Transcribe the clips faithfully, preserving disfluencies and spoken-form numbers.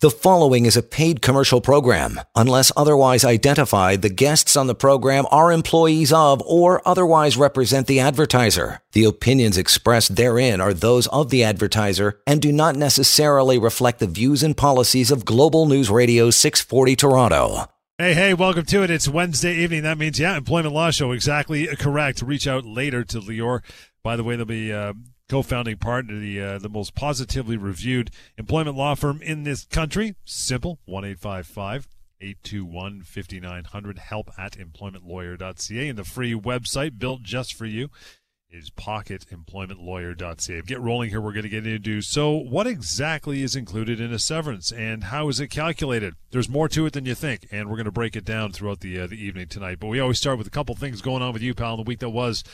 The following is a paid commercial program. Unless otherwise identified, the guests on the program are employees of or otherwise represent the advertiser. The opinions expressed therein are those of the advertiser and do not necessarily reflect the views and policies of Global News Radio six forty Toronto. Hey, hey, welcome to it. It's Wednesday evening. That means, yeah, Employment Law Show. Exactly correct. Reach out later to Lior. By the way, there'll be... Uh co-founding partner of the, uh, the most positively reviewed employment law firm in this country. Simple, one eight five five, eight two one, five nine zero zero, help at employment lawyer dot c a. And the free website built just for you is pocket employment lawyer dot c a. Get rolling here. We're going to get into, so what exactly is included in a severance and how is it calculated? There's more to it than you think, and we're going to break it down throughout the, uh, the evening tonight. But we always start with a couple things going on with you, pal, in the week that was,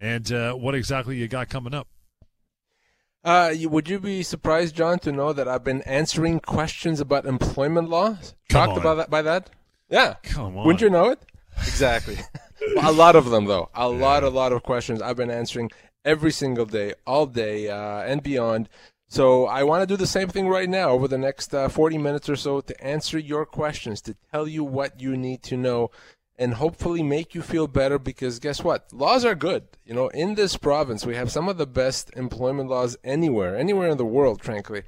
and uh, what exactly you got coming up. Uh, you, would you be surprised, John, to know that I've been answering questions about employment law? Talked about that by that? Yeah. Come on. Wouldn't you know it? Exactly. Well, a lot of them, though. A yeah. lot, a lot of questions I've been answering every single day, all day, uh, and beyond. So I want to do the same thing right now over the next uh, forty minutes or so to answer your questions, to tell you what you need to know, and hopefully make you feel better, because guess what? Laws are good. You know, in this province, we have some of the best employment laws anywhere, anywhere in the world, frankly.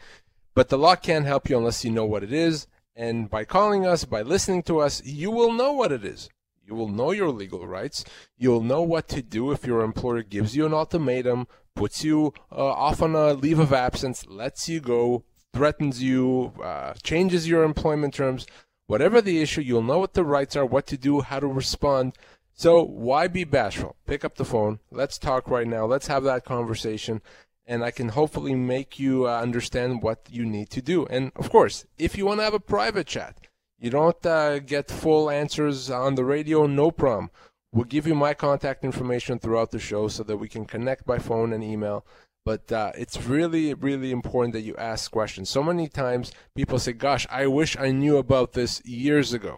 But the law can't help you unless you know what it is. And by calling us, by listening to us, you will know what it is. You will know your legal rights. You'll know what to do if your employer gives you an ultimatum, puts you uh, off on a leave of absence, lets you go, threatens you, uh, changes your employment terms. Whatever the issue, you'll know what the rights are, what to do, how to respond. So why be bashful? Pick up the phone. Let's talk right now. Let's have that conversation, and I can hopefully make you uh, understand what you need to do. And, of course, if you want to have a private chat, you don't uh, get full answers on the radio, no problem. We'll give you my contact information throughout the show so that we can connect by phone and email. But uh, it's really, really important that you ask questions. So many times people say, gosh, I wish I knew about this years ago.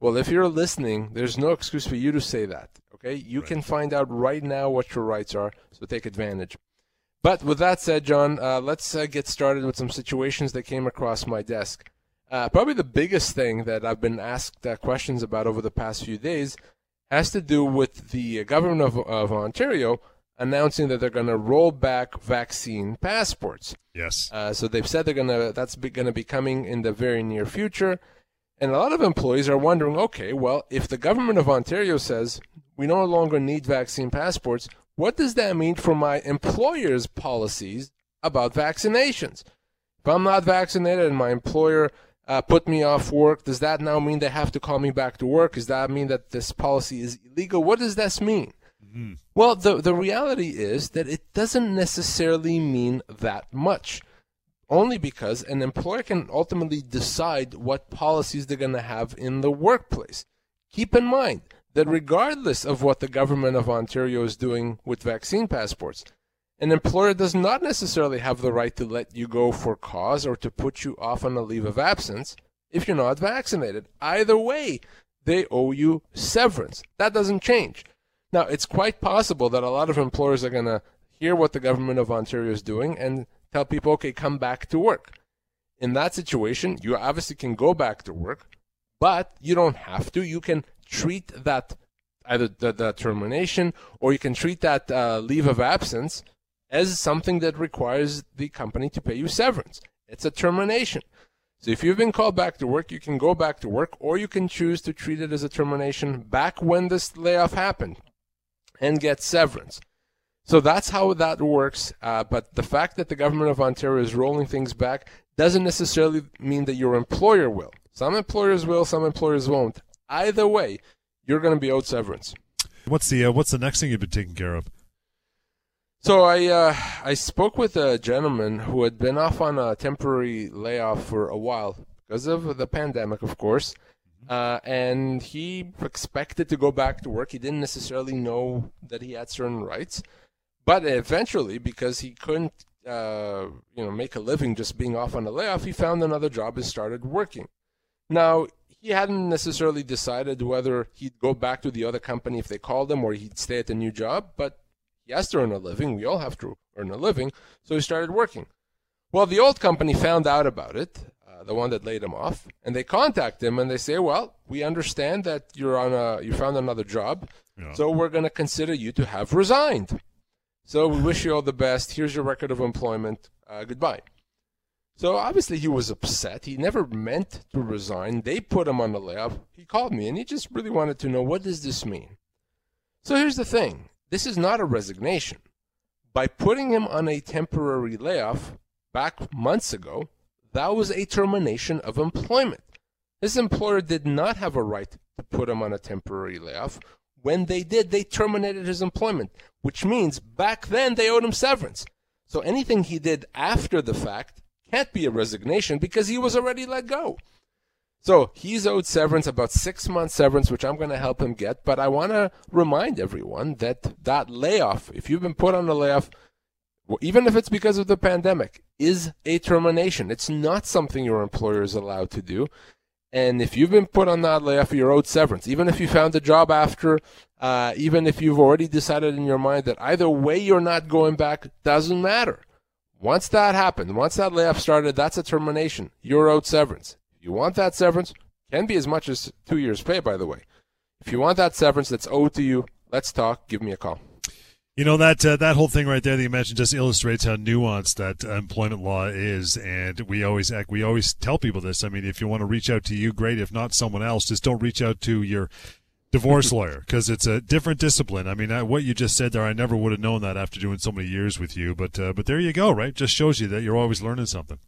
Well, if you're listening, there's no excuse for you to say that, okay? You right. can find out right now what your rights are, so take advantage. But with that said, John, uh, let's uh, get started with some situations that came across my desk. Uh, probably the biggest thing that I've been asked uh, questions about over the past few days has to do with the government of, of Ontario announcing that they're going to roll back vaccine passports. Yes. Uh, so they've said they're going to, that's going to be coming in the very near future. And a lot of employees are wondering, okay, well, if the government of Ontario says we no longer need vaccine passports, what does that mean for my employer's policies about vaccinations? If I'm not vaccinated and my employer uh, put me off work, does that now mean they have to call me back to work? Does that mean that this policy is illegal? What does this mean? Well, the, the reality is that it doesn't necessarily mean that much, only because an employer can ultimately decide what policies they're going to have in the workplace. Keep in mind that regardless of what the government of Ontario is doing with vaccine passports, an employer does not necessarily have the right to let you go for cause or to put you off on a leave of absence if you're not vaccinated. Either way, they owe you severance. That doesn't change. Now, it's quite possible that a lot of employers are going to hear what the government of Ontario is doing and tell people, okay, come back to work. In that situation, you obviously can go back to work, but you don't have to. You can treat that, either the, the termination, or you can treat that uh, leave of absence as something that requires the company to pay you severance. It's a termination. So if you've been called back to work, you can go back to work, or you can choose to treat it as a termination back when this layoff happened and get severance. So that's how that works. Uh, but the fact that the government of Ontario is rolling things back doesn't necessarily mean that your employer will. Some employers will, some employers won't. Either way, you're going to be owed severance. What's the uh, what's the next thing you've been taking care of? So I uh, I spoke with a gentleman who had been off on a temporary layoff for a while because of the pandemic, of course. Uh, and he expected to go back to work. He didn't necessarily know that he had certain rights, but eventually, because he couldn't, uh, you know, make a living just being off on a layoff, he found another job and started working. Now, he hadn't necessarily decided whether he'd go back to the other company if they called him or he'd stay at the new job, but he has to earn a living. We all have to earn a living, so he started working. Well, the old company found out about it. uh, the one that laid him off, and they contact him and they say, well, we understand that you're on a, you found another job, yeah. so we're going to consider you to have resigned. So we wish you all the best. Here's your record of employment. Uh, goodbye. So obviously he was upset. He never meant to resign. They put him on the layoff. He called me, and he just really wanted to know, what does this mean? So here's the thing. This is not a resignation. By putting him on a temporary layoff back months ago, that was a termination of employment. His employer did not have a right to put him on a temporary layoff. When they did, they terminated his employment, which means back then they owed him severance. So anything he did after the fact can't be a resignation because he was already let go. So he's owed severance, about six months severance, which I'm going to help him get. But I want to remind everyone that that layoff, if you've been put on a layoff, well, even if it's because of the pandemic, is a termination. It's not something your employer is allowed to do. And if you've been put on that layoff, you're owed severance. Even if you found a job after, uh, even if you've already decided in your mind that either way you're not going back, doesn't matter. Once that happened, once that layoff started, that's a termination. You're owed severance. If you want that severance, can be as much as two years' pay, by the way. If you want that severance that's owed to you, let's talk. Give me a call. You know, that uh, that whole thing right there that you mentioned just illustrates how nuanced that employment law is, and we always act, we always tell people this. I mean, if you want to reach out to you, great. If not, someone else. Just don't reach out to your divorce lawyer, because it's a different discipline. I mean, I, what you just said there, I never would have known that after doing so many years with you. But uh, but there you go, right? Just shows you that you're always learning something.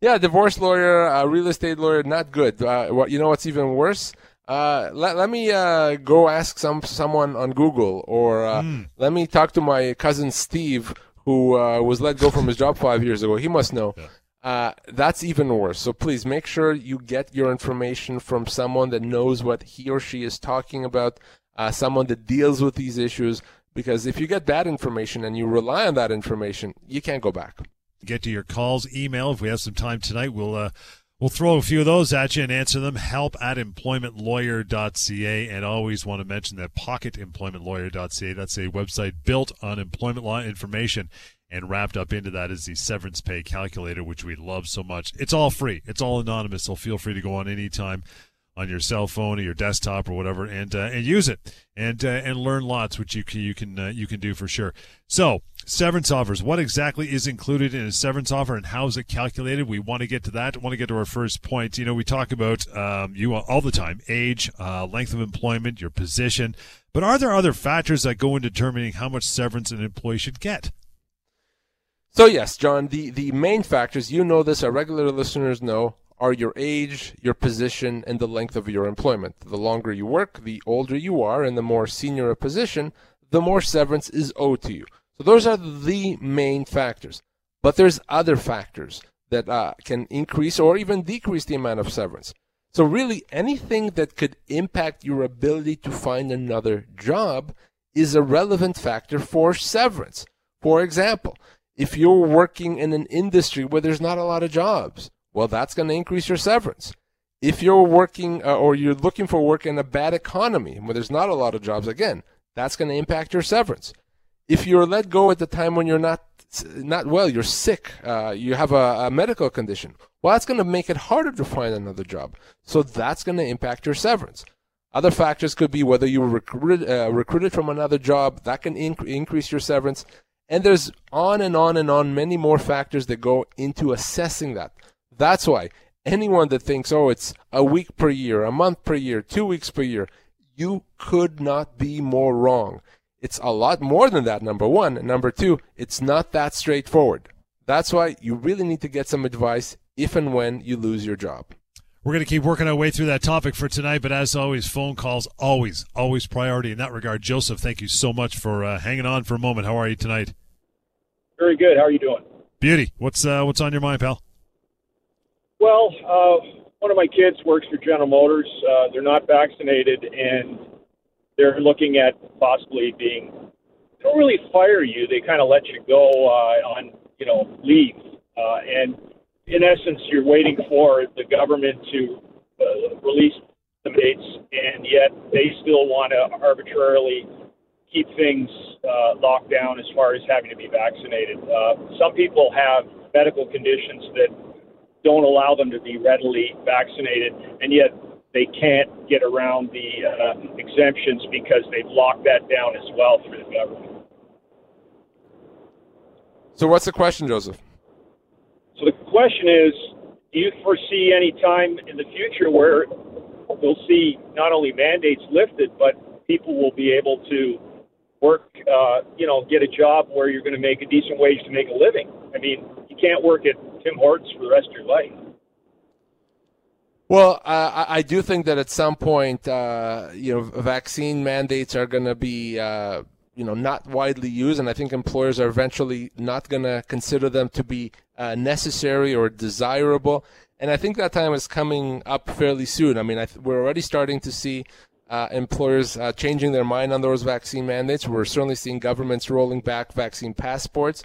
Yeah, divorce lawyer, uh, real estate lawyer, not good. Uh, well, you know what's even worse? Uh, let, let me uh, go ask some someone on Google, or uh, mm. let me talk to my cousin Steve, who uh, was let go from his job five years ago. He must know. Yeah. Uh, that's even worse. So please make sure you get your information from someone that knows what he or she is talking about, uh, someone that deals with these issues, because if you get that information and you rely on that information, you can't go back. Get to your calls, email. If we have some time tonight, we'll... Uh... We'll throw a few of those at you and answer them. Help at employment lawyer dot c a, and always want to mention that pocket employment lawyer dot c a, that's a website built on employment law information, and wrapped up into that is the severance pay calculator, which we love so much. It's all free. It's all anonymous, so feel free to go on anytime on your cell phone or your desktop or whatever, and uh, and use it and uh, and learn lots, which you can, you can uh, you can do for sure. So. Severance offers. What exactly is included in a severance offer, and how is it calculated? We want to get to that. We want to get to our first point. You know, we talk about um, you all the time, age, uh, length of employment, your position. But are there other factors that go into determining how much severance an employee should get? So, yes, John, the, the main factors, you know this, our regular listeners know, are your age, your position, and the length of your employment. The longer you work, the older you are, and the more senior a position, the more severance is owed to you. So those are the main factors, but there's other factors that uh, can increase or even decrease the amount of severance. So really anything that could impact your ability to find another job is a relevant factor for severance. For example, if you're working in an industry where there's not a lot of jobs, well, that's going to increase your severance. If you're working uh, or you're looking for work in a bad economy where there's not a lot of jobs, again, that's going to impact your severance. If you're let go at the time when you're not not well, you're sick, uh, you have a, a medical condition, well, that's going to make it harder to find another job. So that's going to impact your severance. Other factors could be whether you were recruited, uh, recruited from another job. That can inc- increase your severance. And there's on and on and on many more factors that go into assessing that. That's why anyone that thinks, oh, it's a week per year, a month per year, two weeks per year, you could not be more wrong. It's a lot more than that, number one. And number two, it's not that straightforward. That's why you really need to get some advice if and when you lose your job. We're going to keep working our way through that topic for tonight, but as always, phone calls, always, always priority in that regard. Joseph, thank you so much for uh, hanging on for a moment. How are you tonight? Very good. How are you doing? Beauty. What's uh, what's on your mind, pal? Well, uh, one of my kids works for General Motors. Uh, they're not vaccinated, and they're looking at possibly being, they don't really fire you. They kind of let you go uh, on, you know, leave. Uh, and in essence, you're waiting for the government to uh, release the dates, and yet they still want to arbitrarily keep things uh, locked down as far as having to be vaccinated. Uh, some people have medical conditions that don't allow them to be readily vaccinated, and yet they can't get around the uh, exemptions because they've locked that down as well through the government. So what's the question, Joseph? So the question is, do you foresee any time in the future where we'll see not only mandates lifted, but people will be able to work, uh, you know, get a job where you're going to make a decent wage to make a living? I mean, you can't work at Tim Hortons for the rest of your life. Well, uh, I do think that at some point, uh, you know, vaccine mandates are going to be, uh, you know, not widely used. And I think employers are eventually not going to consider them to be uh, necessary or desirable. And I think that time is coming up fairly soon. I mean, I th- we're already starting to see Uh, employers uh, changing their mind on those vaccine mandates. We're certainly seeing governments rolling back vaccine passports.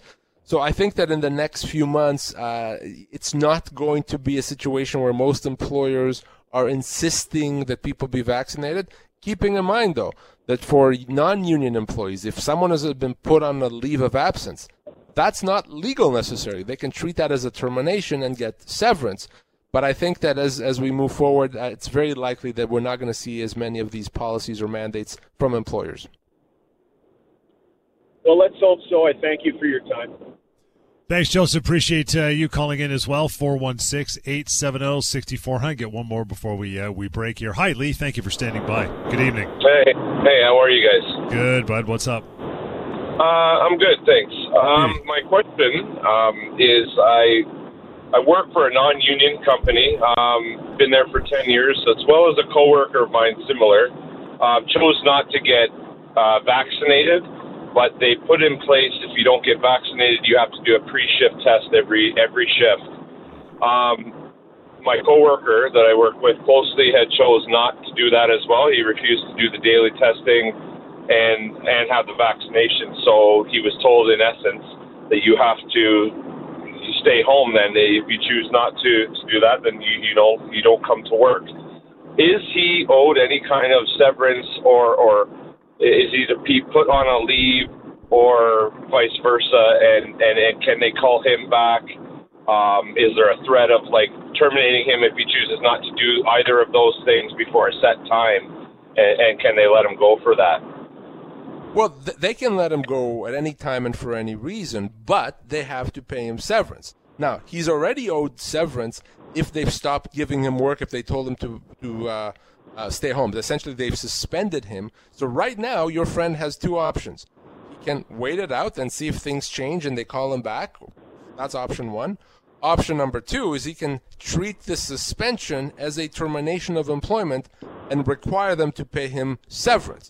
So I think that in the next few months, uh, it's not going to be a situation where most employers are insisting that people be vaccinated. Keeping in mind, though, that for non-union employees, if someone has been put on a leave of absence, that's not legal necessarily. They can treat that as a termination and get severance. But I think that as as we move forward, uh, it's very likely that we're not going to see as many of these policies or mandates from employers. Well, let's hope so. I thank you for your time. Thanks, Joseph. Appreciate uh, you calling in as well. four one six, eight seven zero, six four zero zero. Get one more before we uh, we break here. Hi, Lee. Thank you for standing by. Good evening. Hey, hey. How are you guys? Good, bud. What's up? Uh, I'm good, thanks. Um, hey. My question um, is I... I work for a non-union company, um, been there for ten years, as well as a coworker of mine, similar, uh, chose not to get uh, vaccinated, but they put in place, if you don't get vaccinated, you have to do a pre-shift test every every shift. Um, my coworker that I work with closely had chose not to do that as well. He refused to do the daily testing and, and have the vaccination, so he was told, in essence, that you have to stay home then. If you choose not to, to do that, then you, you don't you don't come to work. Is he owed any kind of severance, or or is he to be put on a leave, or vice versa, and, and, and can they call him back? Um, is there a threat of like terminating him if he chooses not to do either of those things before a set time, and, and can they let him go for that? Well, th- they can let him go at any time and for any reason, but they have to pay him severance. Now, he's already owed severance if they've stopped giving him work, if they told him to, to uh, uh, stay home. Essentially, they've suspended him. So right now, your friend has two options. He can wait it out and see if things change and they call him back. That's option one. Option number two is he can treat the suspension as a termination of employment and require them to pay him severance.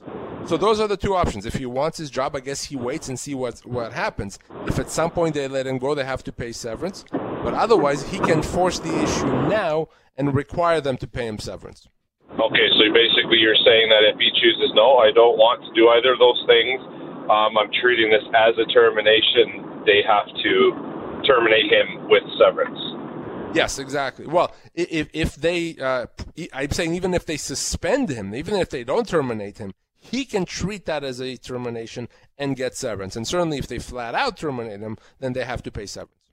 So those are the two options. If he wants his job, I guess he waits and see what what happens. If at some point they let him go, they have to pay severance. But otherwise, he can force the issue now and require them to pay him severance. Okay, so basically you're saying that if he chooses, no, I don't want to do either of those things, um, I'm treating this as a termination, they have to terminate him with severance. Yes, exactly. Well, if if they, uh, I'm saying even if they suspend him, even if they don't terminate him, he can treat that as a termination and get severance. And certainly if they flat out terminate him, then they have to pay severance.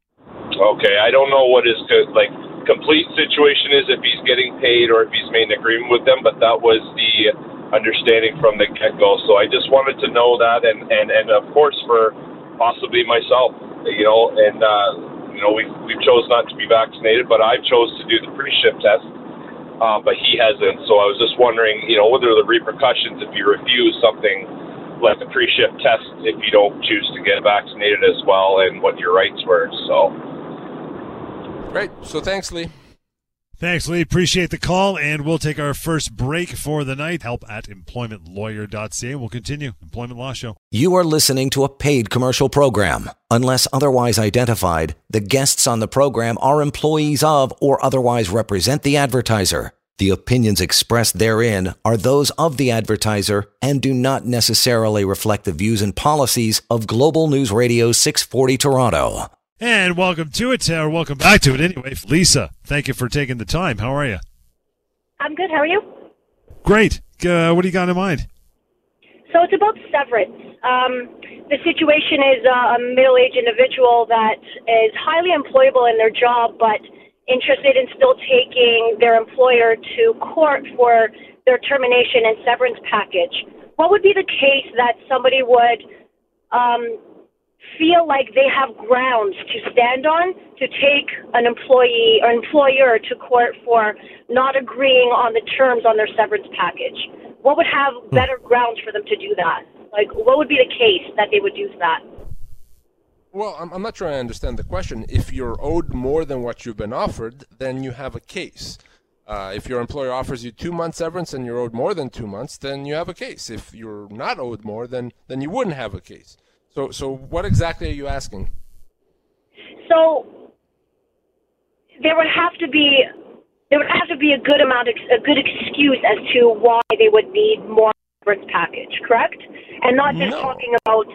Okay, I don't know what his good, like, complete situation is, if he's getting paid or if he's made an agreement with them, but that was the understanding from the get-go. So I just wanted to know that, and, and, and of course for possibly myself. You know, and, uh, you know, we we chose not to be vaccinated, but I chose to do the pre-shift test, uh, but he hasn't. So I was just wondering, you know, what are the repercussions if you refuse something like the pre-shift test if you don't choose to get vaccinated as well, and what your rights were. So. Great. So thanks, Lee. Thanks, Lee. Appreciate the call, and we'll take our first break for the night. Help at employment lawyer dot c a. We'll continue. Employment Law Show. You are listening to a paid commercial program. Unless otherwise identified, the guests on the program are employees of or otherwise represent the advertiser. The opinions expressed therein are those of the advertiser and do not necessarily reflect the views and policies of Global News Radio six forty Toronto. And welcome to it, or welcome back to it anyway. Lisa, thank you for taking the time. How are you? I'm good. How are you? Great. Uh, what do you got in mind? So it's about severance. Um, the situation is uh, a middle-aged individual that is highly employable in their job, but interested in still taking their employer to court for their termination and severance package, what would be the case that somebody would um, feel like they have grounds to stand on to take an employee or employer to court for not agreeing on the terms on their severance package? What would have better grounds for them to do that? Like, what would be the case that they would use that? Well, I'm, I'm not sure I understand the question. If you're owed more than what you've been offered, then you have a case. Uh, if your employer offers you two months severance and you're owed more than two months, then you have a case. If you're not owed more, then, then you wouldn't have a case. So, so what exactly are you asking? So there would have to be there would have to be a good amount, a good excuse as to why they would need more severance package, correct? And not just no. talking about.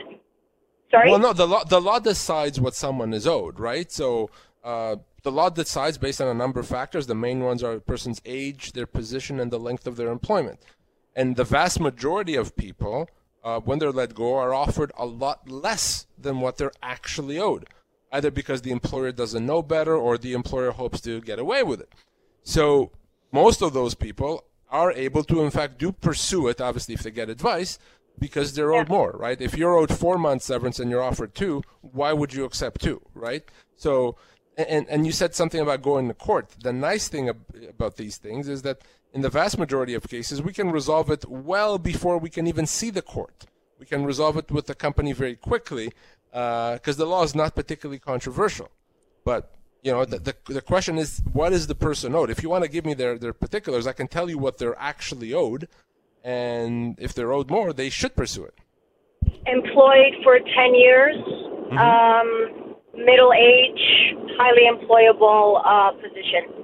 Sorry? Well, no, the law, the law decides what someone is owed, right? So uh, the law decides based on a number of factors. The main ones are a person's age, their position, and the length of their employment. And the vast majority of people, uh, when they're let go, are offered a lot less than what they're actually owed, either because the employer doesn't know better or the employer hopes to get away with it. So most of those people are able to, in fact, do pursue it, obviously, if they get advice, because they're owed yeah. more, right? If you're owed four months severance and you're offered two, why would you accept two, right? So, and, and you said something about going to court. The nice thing about these things is that in the vast majority of cases, we can resolve it well before we can even see the court. We can resolve it with the company very quickly because uh, the law is not particularly controversial. But, you know, the, the, the question is, what is the person owed? If you want to give me their, their particulars, I can tell you what they're actually owed. And if they're owed more, they should pursue it. Employed for ten years, mm-hmm. um, middle age, highly employable uh, position.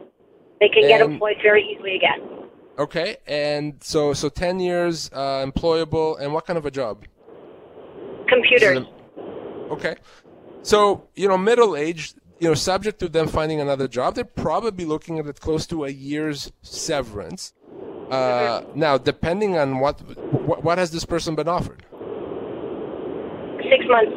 They can and, get employed very easily again. Okay, and so so ten years, uh, employable, and what kind of a job? Computers. So, okay, so you know, middle age, you know, subject to them finding another job, they're probably looking at it close to a year's severance. Uh, now, depending on what, what what has this person been offered? Six months.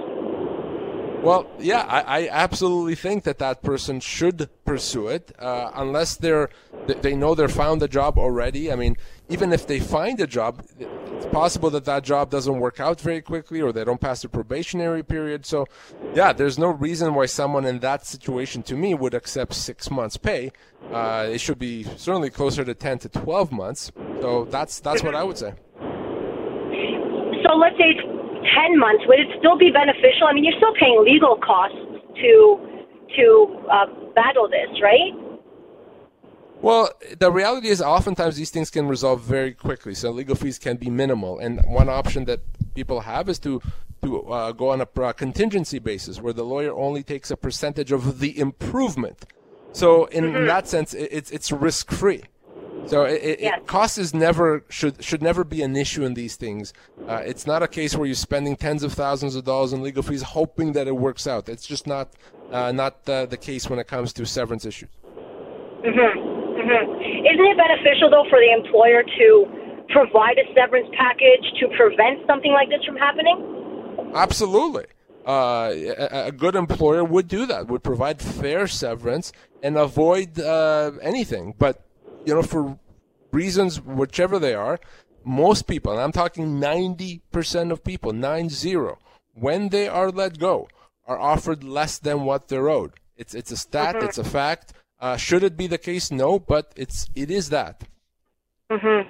Well, yeah, I, I absolutely think that that person should pursue it, uh, unless they're they know they're found a job already. I mean, even if they find a job, it's possible that that job doesn't work out very quickly, or they don't pass the probationary period. So, yeah, there's no reason why someone in that situation, to me, would accept six months' pay. Uh, it should be certainly closer to ten to twelve months. So that's that's what I would say. So let's say it's ten months. Would it still be beneficial? I mean, you're still paying legal costs to to uh, battle this, right? Well, the reality is oftentimes these things can resolve very quickly, so legal fees can be minimal. And one option that people have is to to uh, go on a uh, contingency basis, where the lawyer only takes a percentage of the improvement. So in mm-hmm. that sense, it, it's it's risk free. So it, it, yes. it, cost is never should should never be an issue in these things. Uh, it's not a case where you're spending tens of thousands of dollars in legal fees hoping that it works out. It's just not uh, not uh, the case when it comes to severance issues. Mm-hmm. Mm-hmm. Isn't it beneficial, though, for the employer to provide a severance package to prevent something like this from happening? Absolutely. Uh, a, a good employer would do that, would provide fair severance and avoid uh, anything. But, you know, for reasons whichever they are, most people, and I'm talking ninety percent of people, nine zero, when they are let go, are offered less than what they're owed. It's, it's a stat, mm-hmm. it's a fact. Uh, should it be the case? No, but it's it is that. Mhm.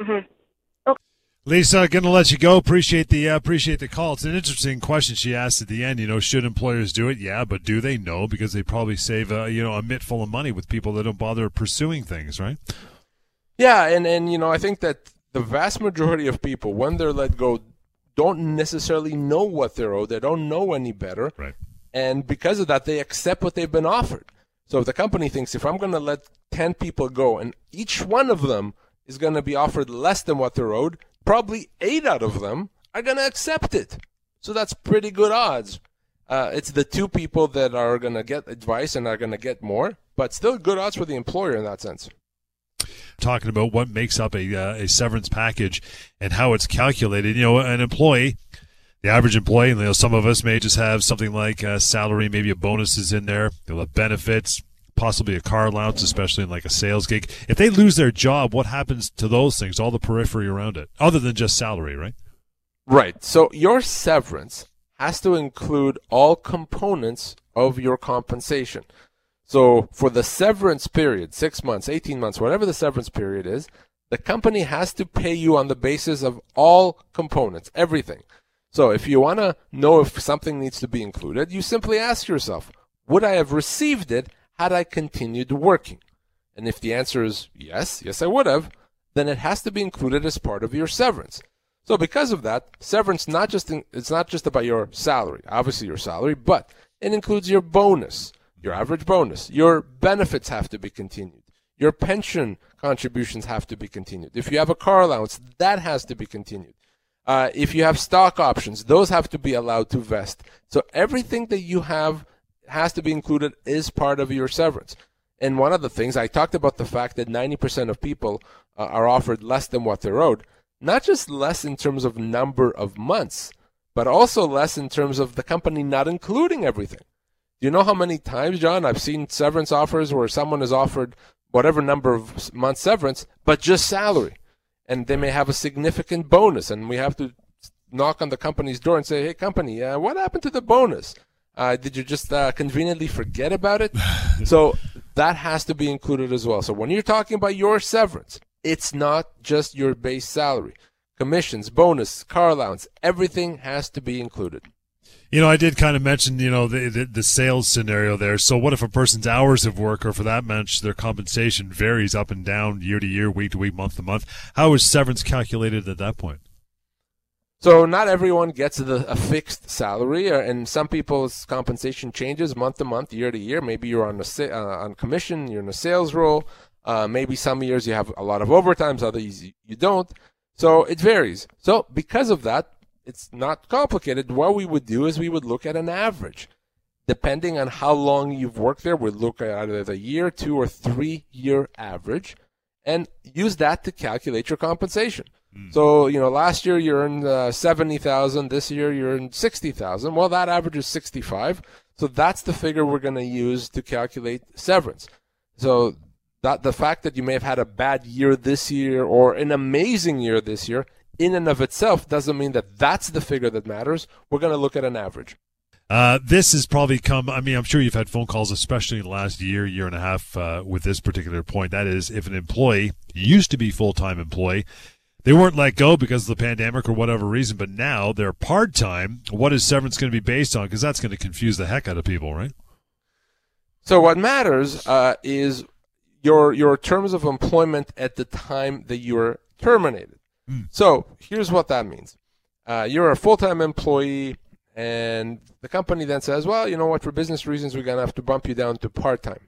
Mhm. Okay. Lisa, I'm gonna let you go. Appreciate the uh, appreciate the call. It's an interesting question she asked at the end. You know, should employers do it? Yeah, but do they? No, because they probably save uh, you know a mitt full of money with people that don't bother pursuing things, right? Yeah, and and you know I think that the vast majority of people, when they're let go, don't necessarily know what they're owed. They don't know any better, right? And because of that, they accept what they've been offered. So if the company thinks, if I'm going to let ten people go and each one of them is going to be offered less than what they're owed, probably eight out of them are going to accept it. So that's pretty good odds. Uh, it's the two people that are going to get advice and are going to get more, but still good odds for the employer in that sense. Talking about what makes up a, uh, a severance package and how it's calculated. You know, an employee... The average employee, you know, some of us may just have something like a salary, maybe a bonus is in there. They'll have benefits, possibly a car allowance, especially in like a sales gig. If they lose their job, what happens to those things, all the periphery around it, other than just salary, right? Right. So your severance has to include all components of your compensation. So for the severance period, six months, eighteen months, whatever the severance period is, the company has to pay you on the basis of all components, everything. So if you want to know if something needs to be included, you simply ask yourself, would I have received it had I continued working? And if the answer is yes, yes, I would have, then it has to be included as part of your severance. So because of that, severance, not just in, it's not just about your salary, obviously your salary, but it includes your bonus, your average bonus. Your benefits have to be continued. Your pension contributions have to be continued. If you have a car allowance, that has to be continued. Uh, if you have stock options, those have to be allowed to vest. So everything that you have has to be included is part of your severance. And one of the things, I talked about the fact that ninety percent of people uh, are offered less than what they're owed. Not just less in terms of number of months, but also less in terms of the company not including everything. Do you know how many times, John, I've seen severance offers where someone is offered whatever number of months severance, but just salary. And they may have a significant bonus, and we have to knock on the company's door and say, hey, company, uh, what happened to the bonus? Uh, did you just uh, conveniently forget about it? So that has to be included as well. So when you're talking about your severance, it's not just your base salary. Commissions, bonus, car allowance, everything has to be included. You know, I did kind of mention, you know, the, the the sales scenario there. So what if a person's hours of work, or for that much, their compensation varies up and down year to year, week to week, month to month? How is severance calculated at that point? So not everyone gets the, a fixed salary, or, and some people's compensation changes month to month, year to year. Maybe you're on a, uh, on commission, you're in a sales role. Uh, maybe some years you have a lot of overtimes, others you don't. So it varies. So because of that, it's not complicated. What we would do is we would look at an average. Depending on how long you've worked there, we'd look at either the year, two, or three-year average and use that to calculate your compensation. Mm. So, you know, last year you earned uh, seventy thousand dollars. This year you earned sixty thousand dollars. Well, that average is sixty-five thousand dollars. So that's the figure we're going to use to calculate severance. So that the fact that you may have had a bad year this year or an amazing year this year in and of itself doesn't mean that that's the figure that matters. We're going to look at an average. Uh, this has probably come, I mean, I'm sure you've had phone calls, especially in the last year, year and a half, uh, with this particular point. That is, if an employee used to be full-time employee, they weren't let go because of the pandemic or whatever reason, but now they're part-time. What is severance going to be based on? Because that's going to confuse the heck out of people, right? So what matters uh, is your your terms of employment at the time that you were terminated. So here's what that means. Uh, you're a full-time employee, and the company then says, well, you know what, for business reasons, we're going to have to bump you down to part-time.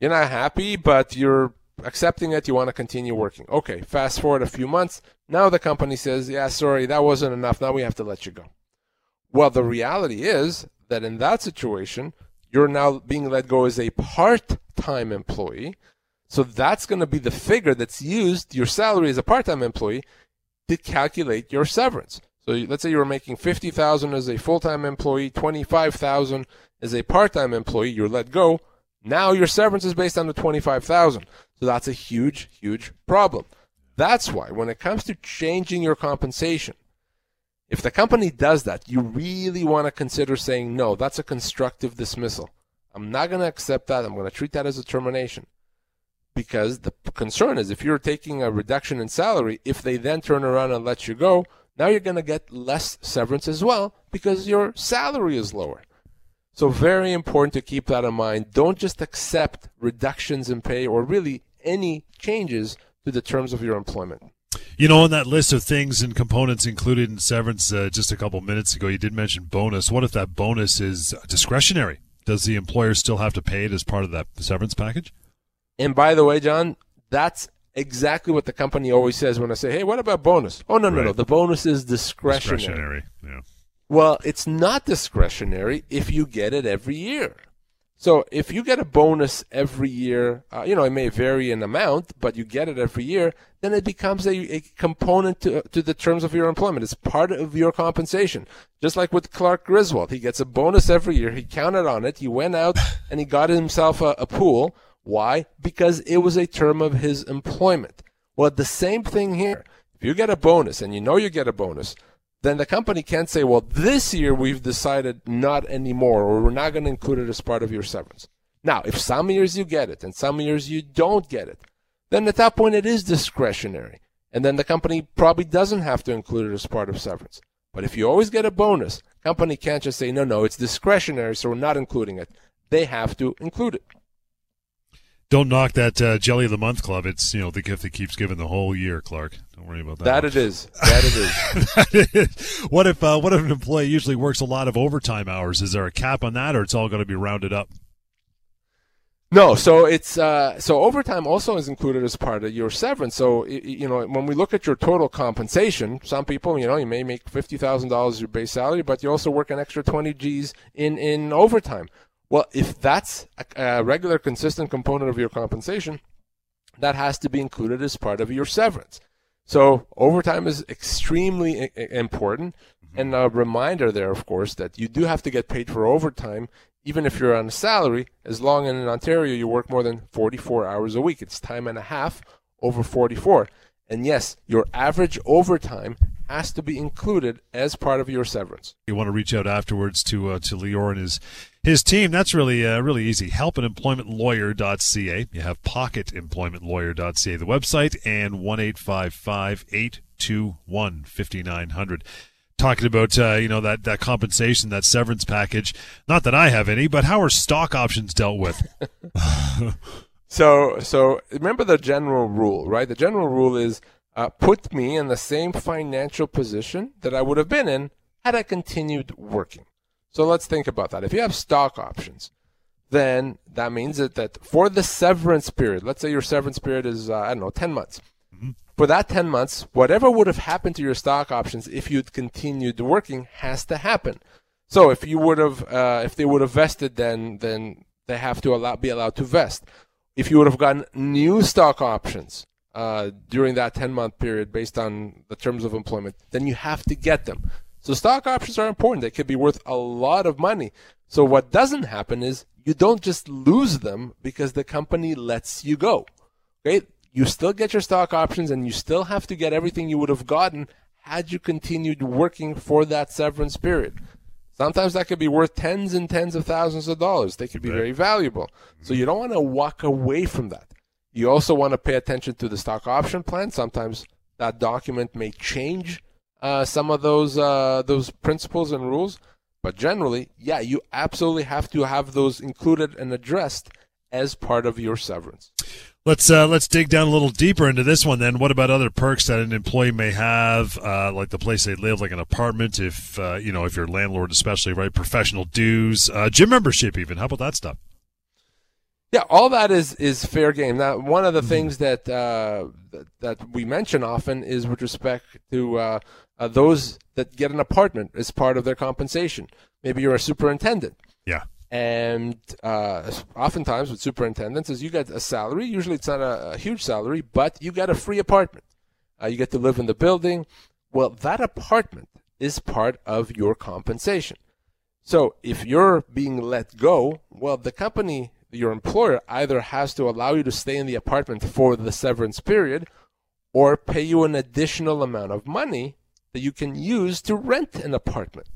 You're not happy, but you're accepting it. You want to continue working. Okay, fast forward a few months. Now the company says, yeah, sorry, that wasn't enough. Now we have to let you go. Well, the reality is that in that situation, you're now being let go as a part-time employee. So that's going to be the figure that's used, your salary as a part-time employee, to calculate your severance. So let's say you were making fifty thousand dollars as a full-time employee, twenty-five thousand dollars as a part-time employee, you're let go. Now your severance is based on the twenty-five thousand dollars. So that's a huge, huge problem. That's why when it comes to changing your compensation, if the company does that, you really want to consider saying, no, that's a constructive dismissal. I'm not going to accept that. I'm going to treat that as a termination. Because the concern is if you're taking a reduction in salary, if they then turn around and let you go, now you're going to get less severance as well because your salary is lower. So very important to keep that in mind. Don't just accept reductions in pay or really any changes to the terms of your employment. You know, on that list of things and components included in severance uh, just a couple minutes ago, you did mention bonus. What if that bonus is discretionary? Does the employer still have to pay it as part of that severance package? And by the way, John, that's exactly what the company always says when I say, hey, what about bonus? Oh, no, no, right. no. The bonus is discretionary. Discretionary, yeah. Well, it's not discretionary if you get it every year. So if you get a bonus every year, uh, you know, it may vary in amount, but you get it every year, then it becomes a, a component to, uh, to the terms of your employment. It's part of your compensation. Just like with Clark Griswold, he gets a bonus every year. He counted on it. He went out and he got himself a, a pool. Why? Because it was a term of his employment. Well, the same thing here. If you get a bonus and you know you get a bonus, then the company can't say, well, this year we've decided not anymore, or we're not going to include it as part of your severance. Now, if some years you get it and some years you don't get it, then at that point it is discretionary. And then the company probably doesn't have to include it as part of severance. But if you always get a bonus, company can't just say, no, no, it's discretionary, so we're not including it. They have to include it. Don't knock that uh, Jelly of the Month Club. It's, you know, the gift that keeps giving the whole year, Clark. Don't worry about that. That much. It is. That it is. That is. What if uh, what if an employee usually works a lot of overtime hours? Is there a cap on that, or it's all going to be rounded up? No. So it's uh, so overtime also is included as part of your severance. So you know, when we look at your total compensation, some people, you know, you may make fifty thousand dollars your base salary, but you also work an extra twenty G's in in overtime. Well, if that's a regular, consistent component of your compensation, that has to be included as part of your severance. So overtime is extremely important. Mm-hmm. And a reminder there, of course, that you do have to get paid for overtime, even if you're on a salary, as long as in Ontario you work more than forty-four hours a week. It's time and a half over forty-four. And yes, your average overtime has to be included as part of your severance. You want to reach out afterwards to uh, to Lior and his his team. That's really uh, really easy. help an employment lawyer dot c a. You have pocket employment lawyer dot c a, the website, and one eight five five, eight two one, five nine zero zero. Talking about uh, you know, that that compensation, that severance package. Not that I have any, but how are stock options dealt with? So, so remember the general rule, right? The general rule is uh, put me in the same financial position that I would have been in had I continued working. So let's think about that. If you have stock options, then that means that, that for the severance period, let's say your severance period is, uh, I don't know, ten months. Mm-hmm. For that ten months, whatever would have happened to your stock options if you'd continued working has to happen. So if you would have, uh, if they would have vested, then then they have to allow, be allowed to vest. If you would have gotten new stock options uh, during that ten-month period based on the terms of employment, then you have to get them. So stock options are important. They could be worth a lot of money. So what doesn't happen is you don't just lose them because the company lets you go. Okay? You still get your stock options, and you still have to get everything you would have gotten had you continued working for that severance period. Sometimes that could be worth tens and tens of thousands of dollars. They could be very valuable. So you don't want to walk away from that. You also want to pay attention to the stock option plan. Sometimes that document may change uh, some of those uh, those principles and rules. But generally, yeah, you absolutely have to have those included and addressed as part of your severance. Let's uh, let's dig down a little deeper into this one then. What about other perks that an employee may have, uh, like the place they live, like an apartment, if uh, you know, if your landlord especially, right? Professional dues, uh, gym membership even. How about that stuff? Yeah, all that is is fair game. Now, one of the things that uh, that we mention often is with respect to uh, uh, those that get an apartment as part of their compensation. Maybe you're a superintendent. Yeah. And uh, oftentimes with superintendents is you get a salary. Usually it's not a, a huge salary, but you get a free apartment. Uh, you get to live in the building. Well, that apartment is part of your compensation. So if you're being let go, well, the company, your employer, either has to allow you to stay in the apartment for the severance period or pay you an additional amount of money that you can use to rent an apartment.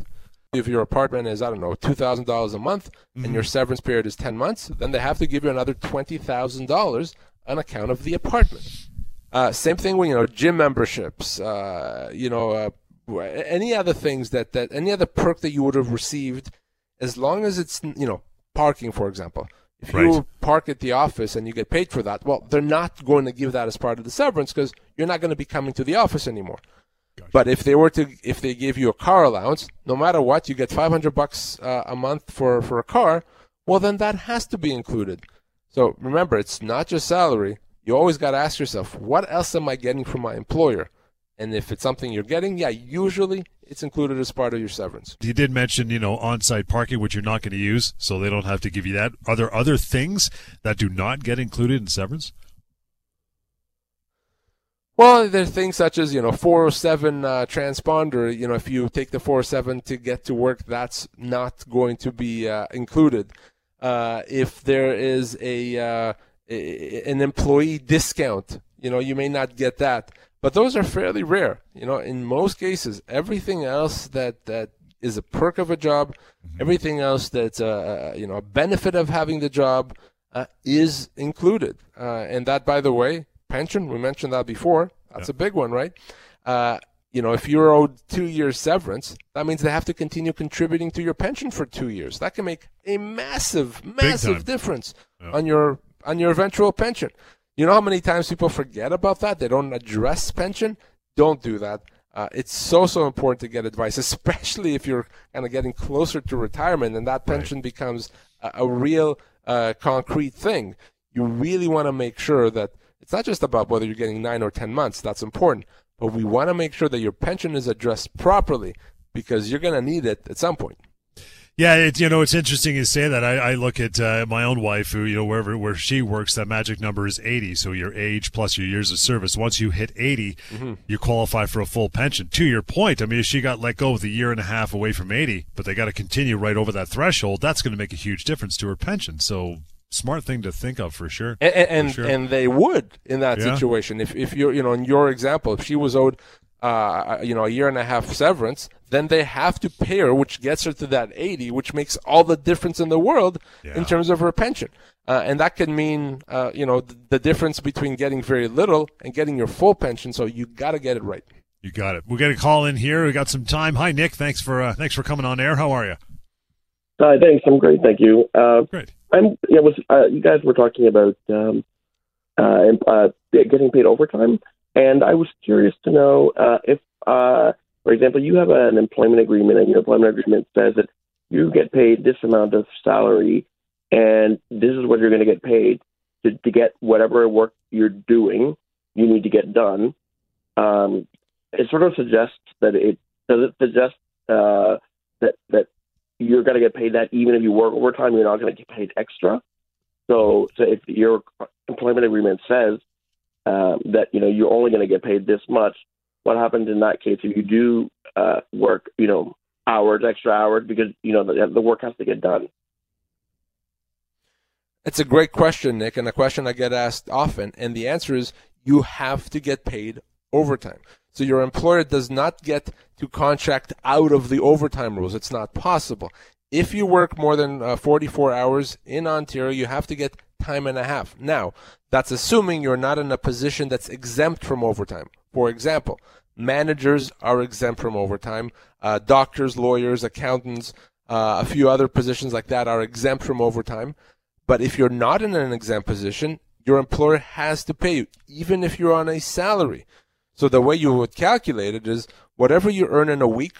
If your apartment is, I don't know, two thousand dollars a month and your severance period is ten months, then they have to give you another twenty thousand dollars on account of the apartment. Uh, same thing with, you know, gym memberships, uh, you know, uh, any other things that, that, any other perk that you would have received, as long as it's, you know, parking, for example. If right. you park at the office and you get paid for that, well, they're not going to give that as part of the severance because you're not going to be coming to the office anymore. Gotcha. But if they were to, if they gave you a car allowance, no matter what, you get five hundred bucks uh, a month for, for a car. Well, then that has to be included. So remember, it's not just salary. You always got to ask yourself, what else am I getting from my employer? And if it's something you're getting, yeah, usually it's included as part of your severance. You did mention, you know, on-site parking, which you're not going to use, so they don't have to give you that. Are there other things that do not get included in severance? Well, there are things such as, you know, four oh seven uh, transponder. You know, if you take the four oh seven to get to work, that's not going to be uh, included. Uh, if there is a, uh, a an employee discount, you know, you may not get that. But those are fairly rare. You know, in most cases, everything else that, that is a perk of a job, everything else that's a, a you know a benefit of having the job uh, is included. Uh, and that, by the way. Pension, we mentioned that before. That's yeah. a big one, right? Uh, you know, if you're owed two years severance, that means they have to continue contributing to your pension for two years. That can make a massive, massive difference yeah. on your on your eventual pension. You know how many times people forget about that? They don't address pension. Don't do that. Uh, it's so, so important to get advice, especially if you're kind of getting closer to retirement and that pension right. becomes a, a real uh, concrete thing. You really want to make sure that it's not just about whether you're getting nine or ten months. That's important. But we want to make sure that your pension is addressed properly because you're going to need it at some point. Yeah, it, you know, it's interesting you say that. I, I look at uh, my own wife who, you know, wherever where she works, that magic number is eighty. So your age plus your years of service. Once you hit eighty, mm-hmm. you qualify for a full pension. To your point, I mean, if she got let go with a year and a half away from eighty, but they got to continue right over that threshold, that's going to make a huge difference to her pension. So... smart thing to think of for sure, and and, for sure. and they would in that yeah. situation. If if you're you know in your example, if she was owed uh you know a year and a half severance, then they have to pay her, which gets her to that eighty, which makes all the difference in the world yeah. in terms of her pension. Uh, and that can mean uh you know th- the difference between getting very little and getting your full pension. So you got to get it right. You got it. We got a call in here. We got some time. Hi, Nick. Thanks for uh, thanks for coming on air. How are you? Hi, thanks. I'm great. Thank you. Uh, great. I'm, yeah, was, uh, you guys were talking about um, uh, uh, getting paid overtime, and I was curious to know uh, if, uh, for example, you have an employment agreement, and your employment agreement says that you get paid this amount of salary, and this is what you're going to get paid to, to get whatever work you're doing you need to get done. Um, it sort of suggests that it does it suggest uh, that that. You're going to get paid that even if you work overtime, you're not going to get paid extra. So, so if your employment agreement says uh, that you know you're only going to get paid this much, what happens in that case if you do uh, work, you know, hours, extra hours, because you know the, the work has to get done? It's a great question, Nick, and a question I get asked often. And the answer is you have to get paid overtime. So your employer does not get to contract out of the overtime rules. It's not possible. If you work more than uh, forty-four hours in Ontario, you have to get time and a half. Now, that's assuming you're not in a position that's exempt from overtime. For example, managers are exempt from overtime. Uh, doctors, lawyers, accountants, uh, a few other positions like that are exempt from overtime. But if you're not in an exempt position, your employer has to pay you, even if you're on a salary. So the way you would calculate it is whatever you earn in a week,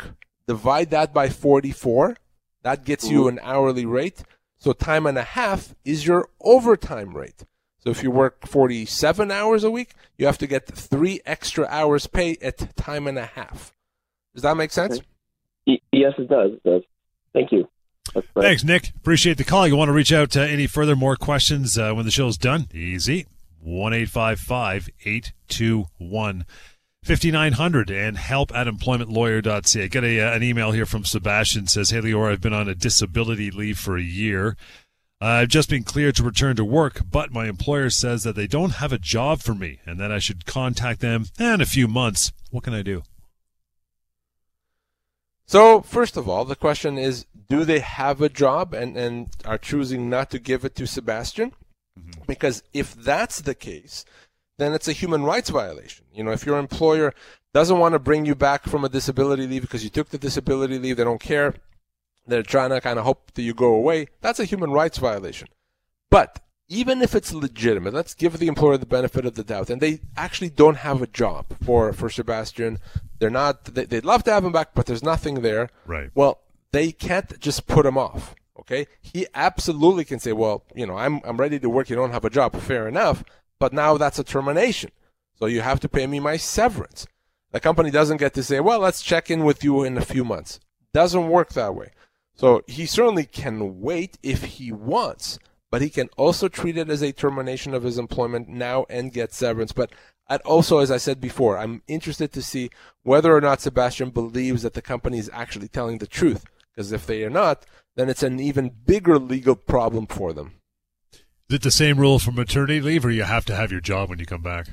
divide that by forty-four. That gets you an hourly rate. So time and a half is your overtime rate. So if you work forty-seven hours a week, you have to get three extra hours pay at time and a half. Does that make sense? Yes, it does. It does. Thank you. Thanks, Nick. Appreciate the call. You want to reach out to any further more questions uh, when the show's done? Easy. one eight five five, eight two one, five nine zero zero and help at employment lawyer dot c a. Got a, uh, an email here from Sebastian. Says, hey, Lior, I've been on a disability leave for a year. Uh, I've just been cleared to return to work, but my employer says that they don't have a job for me and that I should contact them in a few months. What can I do? So, first of all, the question is, do they have a job and, and are choosing not to give it to Sebastian? Because if that's the case, then it's a human rights violation. You know, if your employer doesn't want to bring you back from a disability leave because you took the disability leave, they don't care, they're trying to kind of hope that you go away, that's a human rights violation. But even if it's legitimate, let's give the employer the benefit of the doubt, and they actually don't have a job for, for Sebastian. They're not, they, they'd love to have him back, but there's nothing there. Right. Well, they can't just put him off. Okay, he absolutely can say, well, you know, I'm I'm ready to work. You don't have a job. Fair enough. But now that's a termination. So you have to pay me my severance. The company doesn't get to say, well, let's check in with you in a few months. Doesn't work that way. So he certainly can wait if he wants, but he can also treat it as a termination of his employment now and get severance. But I'd also, as I said before, I'm interested to see whether or not Sebastian believes that the company is actually telling the truth, because if they are not, then it's an even bigger legal problem for them. Is it the same rule for maternity leave, or you have to have your job when you come back?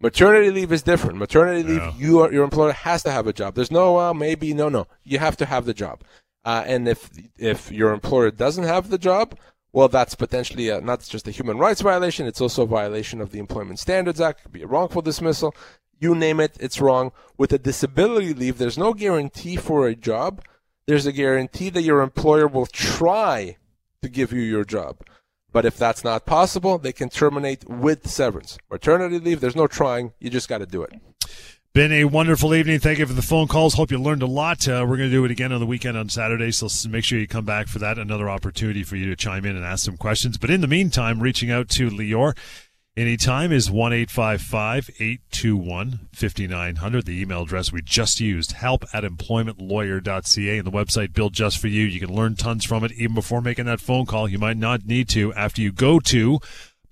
Maternity leave is different. Maternity leave, yeah. you are, your employer has to have a job. There's no, uh, maybe, no, no. You have to have the job. Uh, and if if your employer doesn't have the job, well, that's potentially a, not just a human rights violation. It's also a violation of the Employment Standards Act. It could be a wrongful dismissal. You name it, it's wrong. With a disability leave, there's no guarantee for a job. There's a guarantee that your employer will try to give you your job. But if that's not possible, they can terminate with severance. Maternity leave, there's no trying. You just got to do it. Been a wonderful evening. Thank you for the phone calls. Hope you learned a lot. Uh, we're going to do it again on the weekend on Saturday, so make sure you come back for that. Another opportunity for you to chime in and ask some questions. But in the meantime, reaching out to Lior anytime is one eight five five, eight two one, five nine zero zero. The email address we just used, help at employment lawyer dot c a, and the website built just for you. You can learn tons from it even before making that phone call. You might not need to after you go to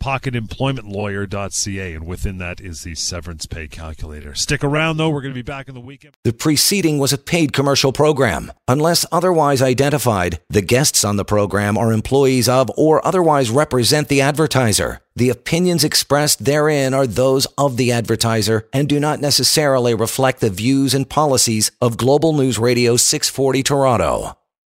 pocket employment lawyer dot c a, and within that is the severance pay calculator. Stick around, though. We're going to be back in the weekend. The preceding was a paid commercial program. Unless otherwise identified, the guests on the program are employees of or otherwise represent the advertiser. The opinions expressed therein are those of the advertiser and do not necessarily reflect the views and policies of Global News Radio six forty Toronto.